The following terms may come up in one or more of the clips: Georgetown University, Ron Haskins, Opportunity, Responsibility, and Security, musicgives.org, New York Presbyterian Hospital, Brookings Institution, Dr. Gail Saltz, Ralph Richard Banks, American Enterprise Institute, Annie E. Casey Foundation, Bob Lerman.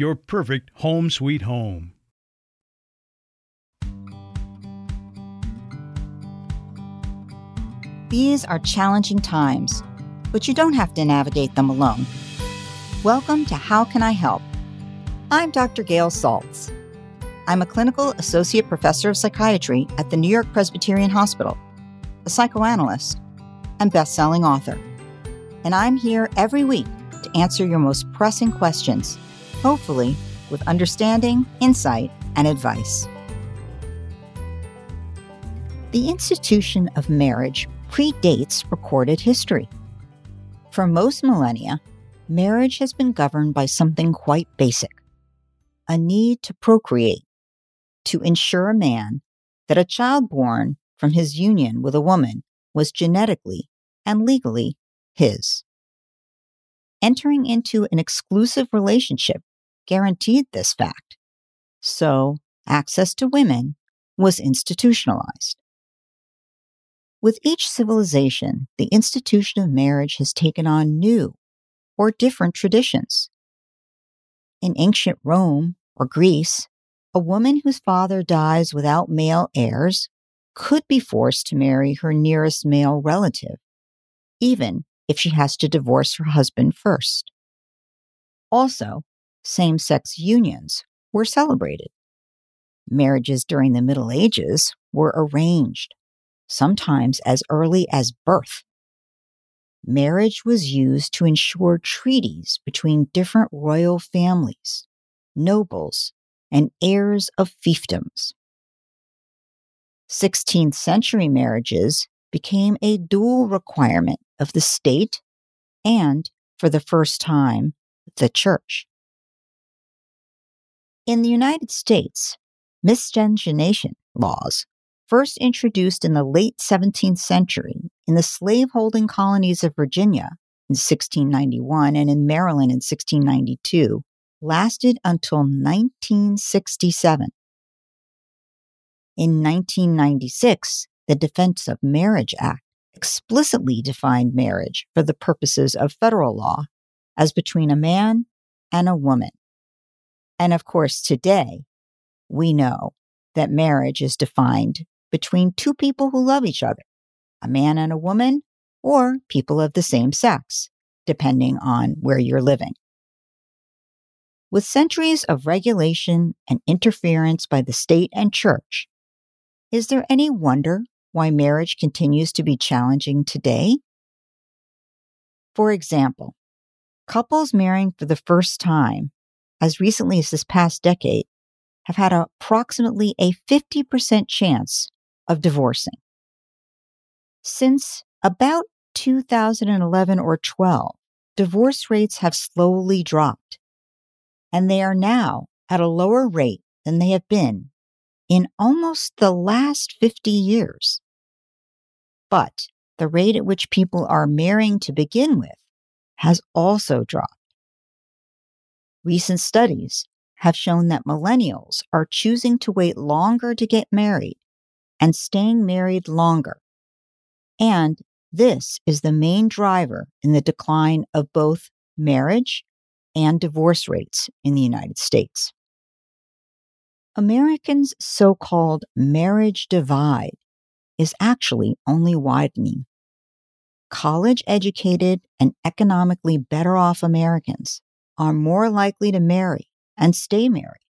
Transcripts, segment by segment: your perfect home sweet home. These are challenging times, but you don't have to navigate them alone. Welcome to How Can I Help? I'm Dr. Gail Saltz. I'm a clinical associate professor of psychiatry at the New York Presbyterian Hospital, a psychoanalyst, and best-selling author. And I'm here every week to answer your most pressing questions, hopefully with understanding, insight, and advice. The institution of marriage predates recorded history. For most millennia, marriage has been governed by something quite basic: a need to procreate, to ensure a man that a child born from his union with a woman was genetically and legally his. Entering into an exclusive relationship guaranteed this fact, so access to women was institutionalized. With each civilization, the institution of marriage has taken on new or different traditions. In ancient Rome or Greece, a woman whose father dies without male heirs could be forced to marry her nearest male relative, even if she has to divorce her husband first. Also, same-sex unions were celebrated. Marriages during the Middle Ages were arranged, sometimes as early as birth. Marriage was used to ensure treaties between different royal families, nobles, and heirs of fiefdoms. 16th century marriages became a dual requirement of the state and, for the first time, the church. In the United States, miscegenation laws, first introduced in the late 17th century in the slaveholding colonies of Virginia in 1691 and in Maryland in 1692, lasted until 1967. In 1996, the Defense of Marriage Act explicitly defined marriage for the purposes of federal law as between a man and a woman. And of course, today, we know that marriage is defined between two people who love each other, a man and a woman, or people of the same sex, depending on where you're living. With centuries of regulation and interference by the state and church, is there any wonder why marriage continues to be challenging today? For example, couples marrying for the first time as recently as this past decade have had approximately a 50% chance of divorcing. Since about 2011 or 12, divorce rates have slowly dropped, and they are now at a lower rate than they have been in almost the last 50 years. But the rate at which people are marrying to begin with has also dropped. Recent studies have shown that millennials are choosing to wait longer to get married and staying married longer. And this is the main driver in the decline of both marriage and divorce rates in the United States. Americans' so-called marriage divide is actually only widening. College-educated and economically better-off Americans are more likely to marry and stay married,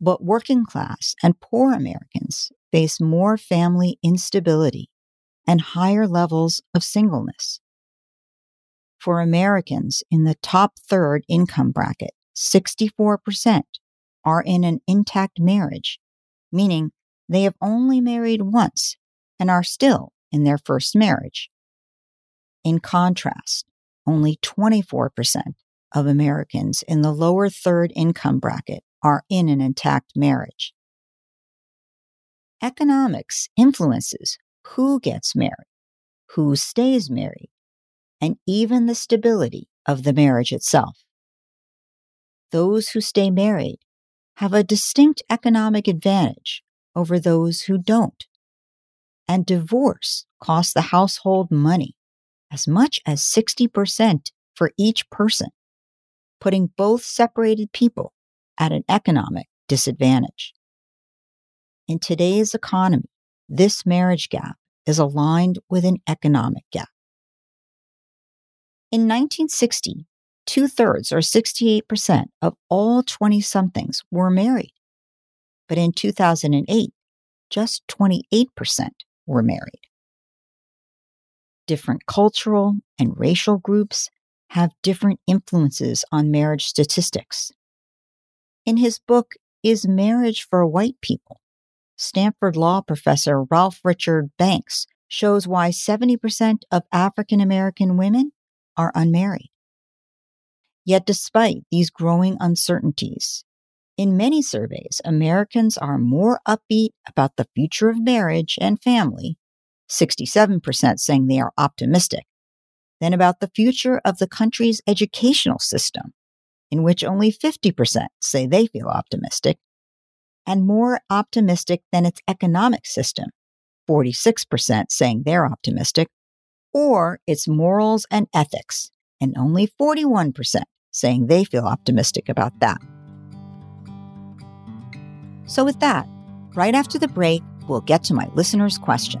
but working-class and poor Americans face more family instability and higher levels of singleness. For Americans in the top third income bracket, 64% are in an intact marriage, meaning they have only married once and are still in their first marriage. In contrast, only 24% of Americans in the lower third income bracket are in an intact marriage. Economics influences who gets married, who stays married, and even the stability of the marriage itself. Those who stay married have a distinct economic advantage over those who don't. And divorce costs the household money, as much as 60% for each person, putting both separated people at an economic disadvantage. In today's economy, this marriage gap is aligned with an economic gap. In 1960, 2/3 or 68% of all 20-somethings were married. But in 2008, just 28% were married. Different cultural and racial groups have different influences on marriage statistics. In his book, Is Marriage for White People?, Stanford law professor Ralph Richard Banks shows why 70% of African American women are unmarried. Yet despite these growing uncertainties, in many surveys, Americans are more upbeat about the future of marriage and family, 67% saying they are optimistic, than about the future of the country's educational system, in which only 50% say they feel optimistic, and more optimistic than its economic system, 46% saying they're optimistic, or its morals and ethics, and only 41% saying they feel optimistic about that. So with that, right after the break, we'll get to my listener's question.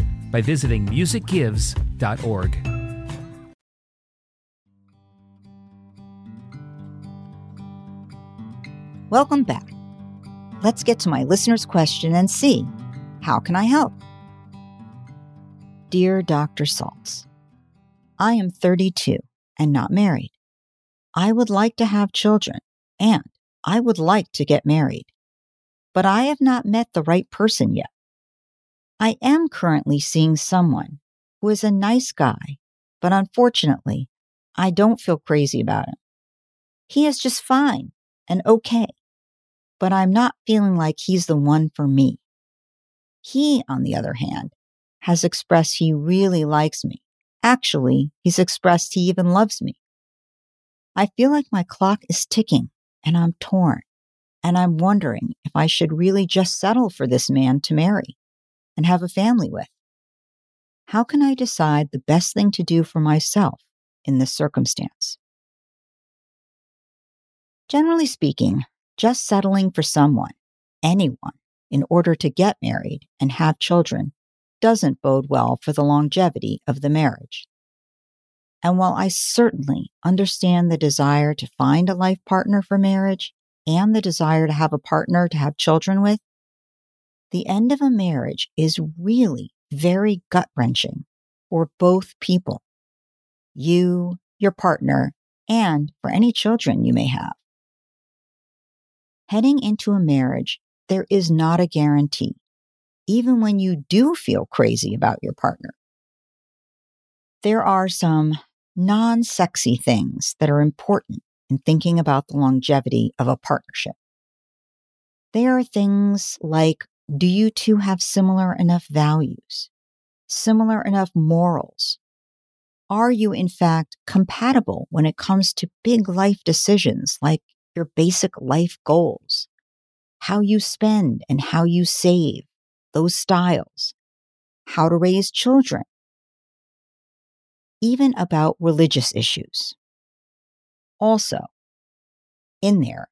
by visiting musicgives.org. Welcome back. Let's get to my listener's question and see, how can I help? Dear Dr. Saltz, I am 32 and not married. I would like to have children, and I would like to get married, but I have not met the right person yet. I am currently seeing someone who is a nice guy, but unfortunately, I don't feel crazy about him. He is just fine and okay, but I'm not feeling like he's the one for me. He, on the other hand, has expressed he really likes me. Actually, he's expressed he even loves me. I feel like my clock is ticking and I'm torn, and I'm wondering if I should really just settle for this man to marry and have a family with. How can I decide the best thing to do for myself in this circumstance? Generally speaking, just settling for someone, anyone, in order to get married and have children doesn't bode well for the longevity of the marriage. And while I certainly understand the desire to find a life partner for marriage and the desire to have a partner to have children with, the end of a marriage is really very gut-wrenching for both people, you, your partner, and for any children you may have. Heading into a marriage, there is not a guarantee, even when you do feel crazy about your partner. There are some non-sexy things that are important in thinking about the longevity of a partnership. They are things like, do you two have similar enough values? Similar enough morals? Are you, in fact, compatible when it comes to big life decisions like your basic life goals? How you spend and how you save, those styles? How to raise children? Even about religious issues. Also, in there,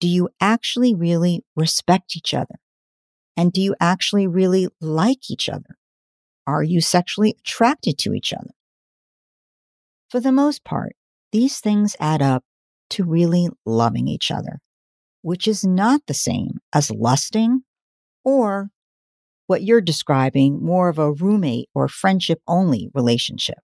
do you actually really respect each other? And do you actually really like each other? Are you sexually attracted to each other? For the most part, these things add up to really loving each other, which is not the same as lusting or what you're describing more of a roommate or friendship-only relationship.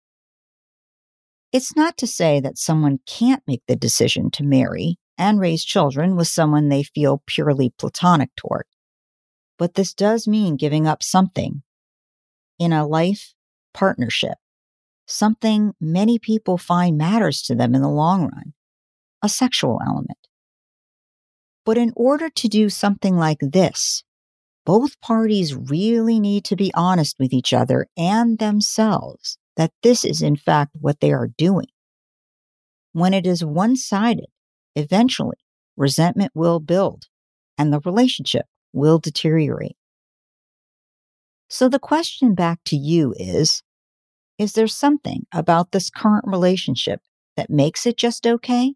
It's not to say that someone can't make the decision to marry and raise children with someone they feel purely platonic toward. But this does mean giving up something in a life partnership, something many people find matters to them in the long run, a sexual element. But in order to do something like this, both parties really need to be honest with each other and themselves that this is in fact what they are doing. When it is one-sided, eventually resentment will build and the relationship will deteriorate. So the question back to you is there something about this current relationship that makes it just okay?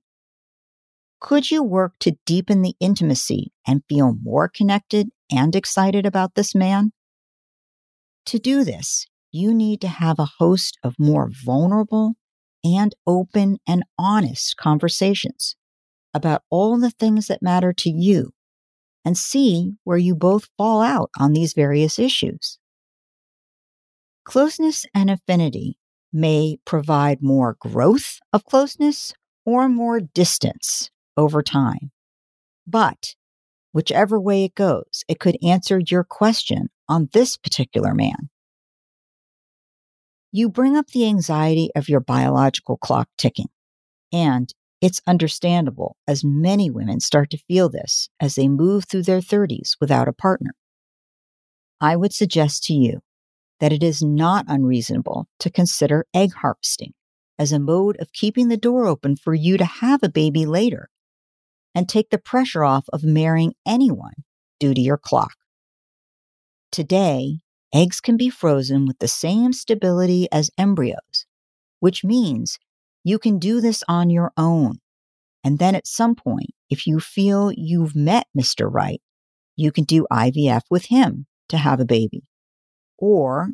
Could you work to deepen the intimacy and feel more connected and excited about this man? To do this, you need to have a host of more vulnerable and open and honest conversations about all the things that matter to you, and see where you both fall out on these various issues. Closeness and affinity may provide more growth of closeness or more distance over time. But whichever way it goes, it could answer your question on this particular man. You bring up the anxiety of your biological clock ticking, and it's understandable as many women start to feel this as they move through their 30s without a partner. I would suggest to you that it is not unreasonable to consider egg harvesting as a mode of keeping the door open for you to have a baby later and take the pressure off of marrying anyone due to your clock. Today, eggs can be frozen with the same stability as embryos, which means you can do this on your own. And then at some point, if you feel you've met Mr. Right, you can do IVF with him to have a baby. Or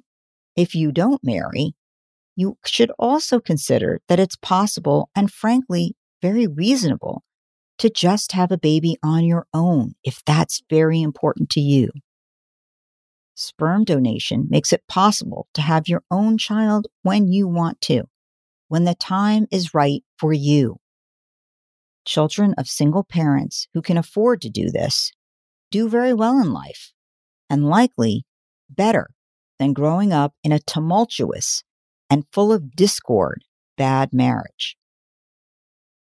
if you don't marry, you should also consider that it's possible and frankly, very reasonable to just have a baby on your own if that's very important to you. Sperm donation makes it possible to have your own child when you want to, when the time is right for you. Children of single parents who can afford to do this do very well in life and likely better than growing up in a tumultuous and full of discord bad marriage.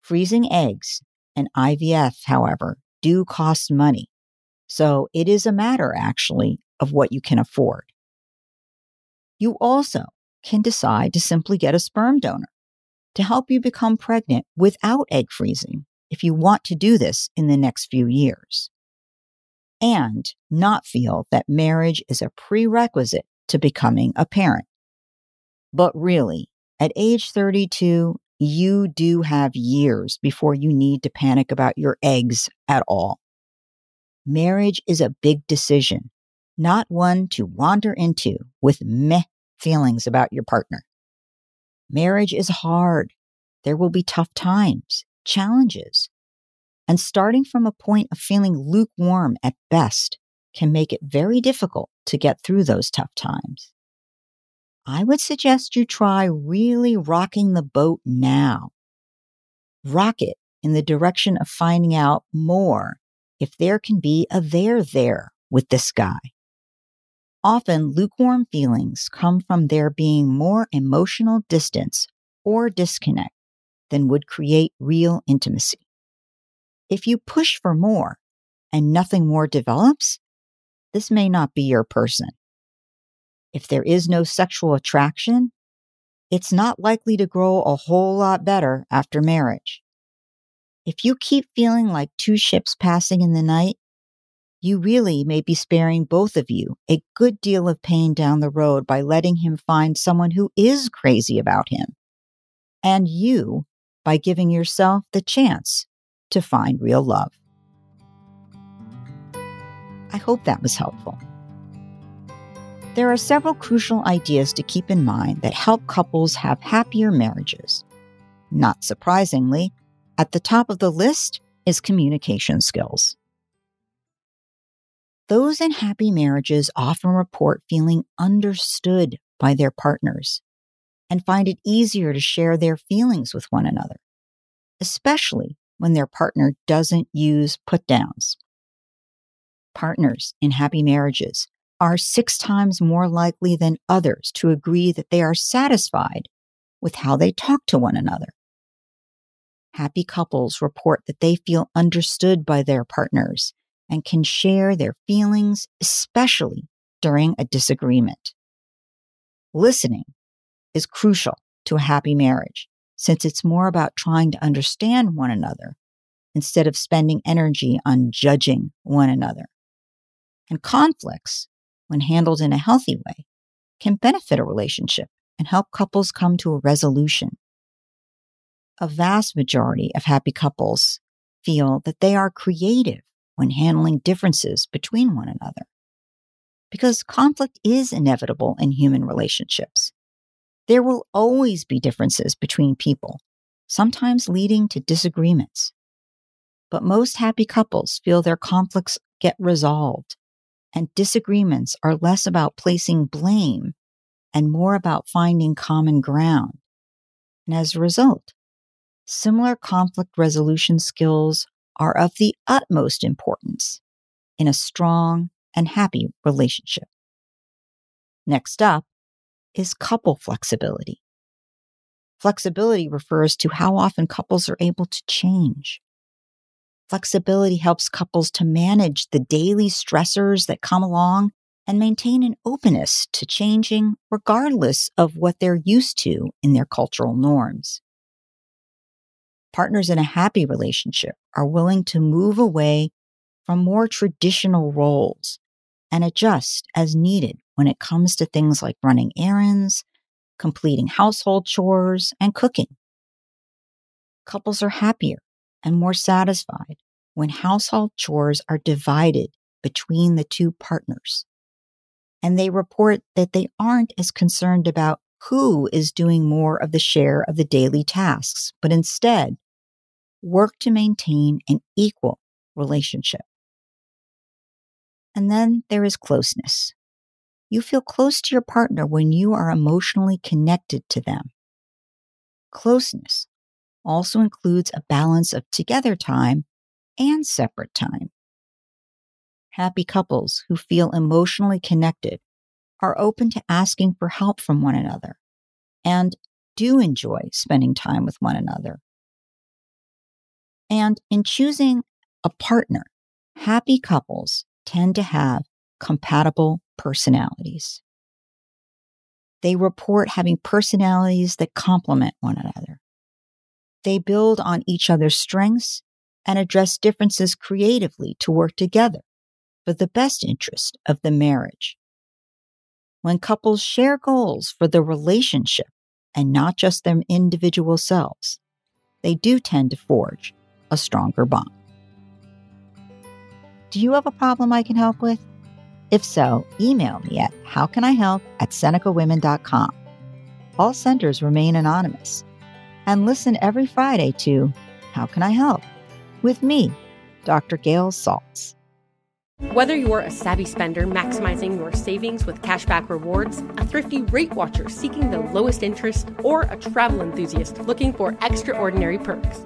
Freezing eggs and IVF, however, do cost money, so it is a matter actually of what you can afford. You also can decide to simply get a sperm donor to help you become pregnant without egg freezing if you want to do this in the next few years, and not feel that marriage is a prerequisite to becoming a parent. But really, at age 32, you do have years before you need to panic about your eggs at all. Marriage is a big decision, not one to wander into with meh feelings about your partner. Marriage is hard. There will be tough times, challenges, and starting from a point of feeling lukewarm at best can make it very difficult to get through those tough times. I would suggest you try really rocking the boat now. Rock it in the direction of finding out more if there can be a there with this guy. Often lukewarm feelings come from there being more emotional distance or disconnect than would create real intimacy. If you push for more and nothing more develops, this may not be your person. If there is no sexual attraction, it's not likely to grow a whole lot better after marriage. If you keep feeling like two ships passing in the night, you really may be sparing both of you a good deal of pain down the road by letting him find someone who is crazy about him, and you by giving yourself the chance to find real love. I hope that was helpful. There are several crucial ideas to keep in mind that help couples have happier marriages. Not surprisingly, at the top of the list is communication skills. Those in happy marriages often report feeling understood by their partners and find it easier to share their feelings with one another, especially when their partner doesn't use put-downs. Partners in happy marriages are 6 times more likely than others to agree that they are satisfied with how they talk to one another. Happy couples report that they feel understood by their partners and can share their feelings, especially during a disagreement. Listening is crucial to a happy marriage, since it's more about trying to understand one another instead of spending energy on judging one another. And conflicts, when handled in a healthy way, can benefit a relationship and help couples come to a resolution. A vast majority of happy couples feel that they are creative when handling differences between one another, because conflict is inevitable in human relationships. There will always be differences between people, sometimes leading to disagreements. But most happy couples feel their conflicts get resolved, and disagreements are less about placing blame and more about finding common ground. And as a result, similar conflict resolution skills are of the utmost importance in a strong and happy relationship. Next up is couple flexibility. Flexibility refers to how often couples are able to change. Flexibility helps couples to manage the daily stressors that come along and maintain an openness to changing regardless of what they're used to in their cultural norms. Partners in a happy relationship are willing to move away from more traditional roles and adjust as needed when it comes to things like running errands, completing household chores, and cooking. Couples are happier and more satisfied when household chores are divided between the two partners. And they report that they aren't as concerned about who is doing more of the share of the daily tasks, but instead work to maintain an equal relationship. And then there is closeness. You feel close to your partner when you are emotionally connected to them. Closeness also includes a balance of together time and separate time. Happy couples who feel emotionally connected are open to asking for help from one another and do enjoy spending time with one another. And in choosing a partner, happy couples tend to have compatible personalities. They report having personalities that complement one another. They build on each other's strengths and address differences creatively to work together for the best interest of the marriage. When couples share goals for the relationship and not just their individual selves, they do tend to forge a stronger bond. Do you have a problem I can help with? If so, email me at howcanihelp@senecawomen.com. All senders remain anonymous. And listen every Friday to How Can I Help? With me, Dr. Gail Saltz. Whether you're a savvy spender maximizing your savings with cashback rewards, a thrifty rate watcher seeking the lowest interest, or a travel enthusiast looking for extraordinary perks,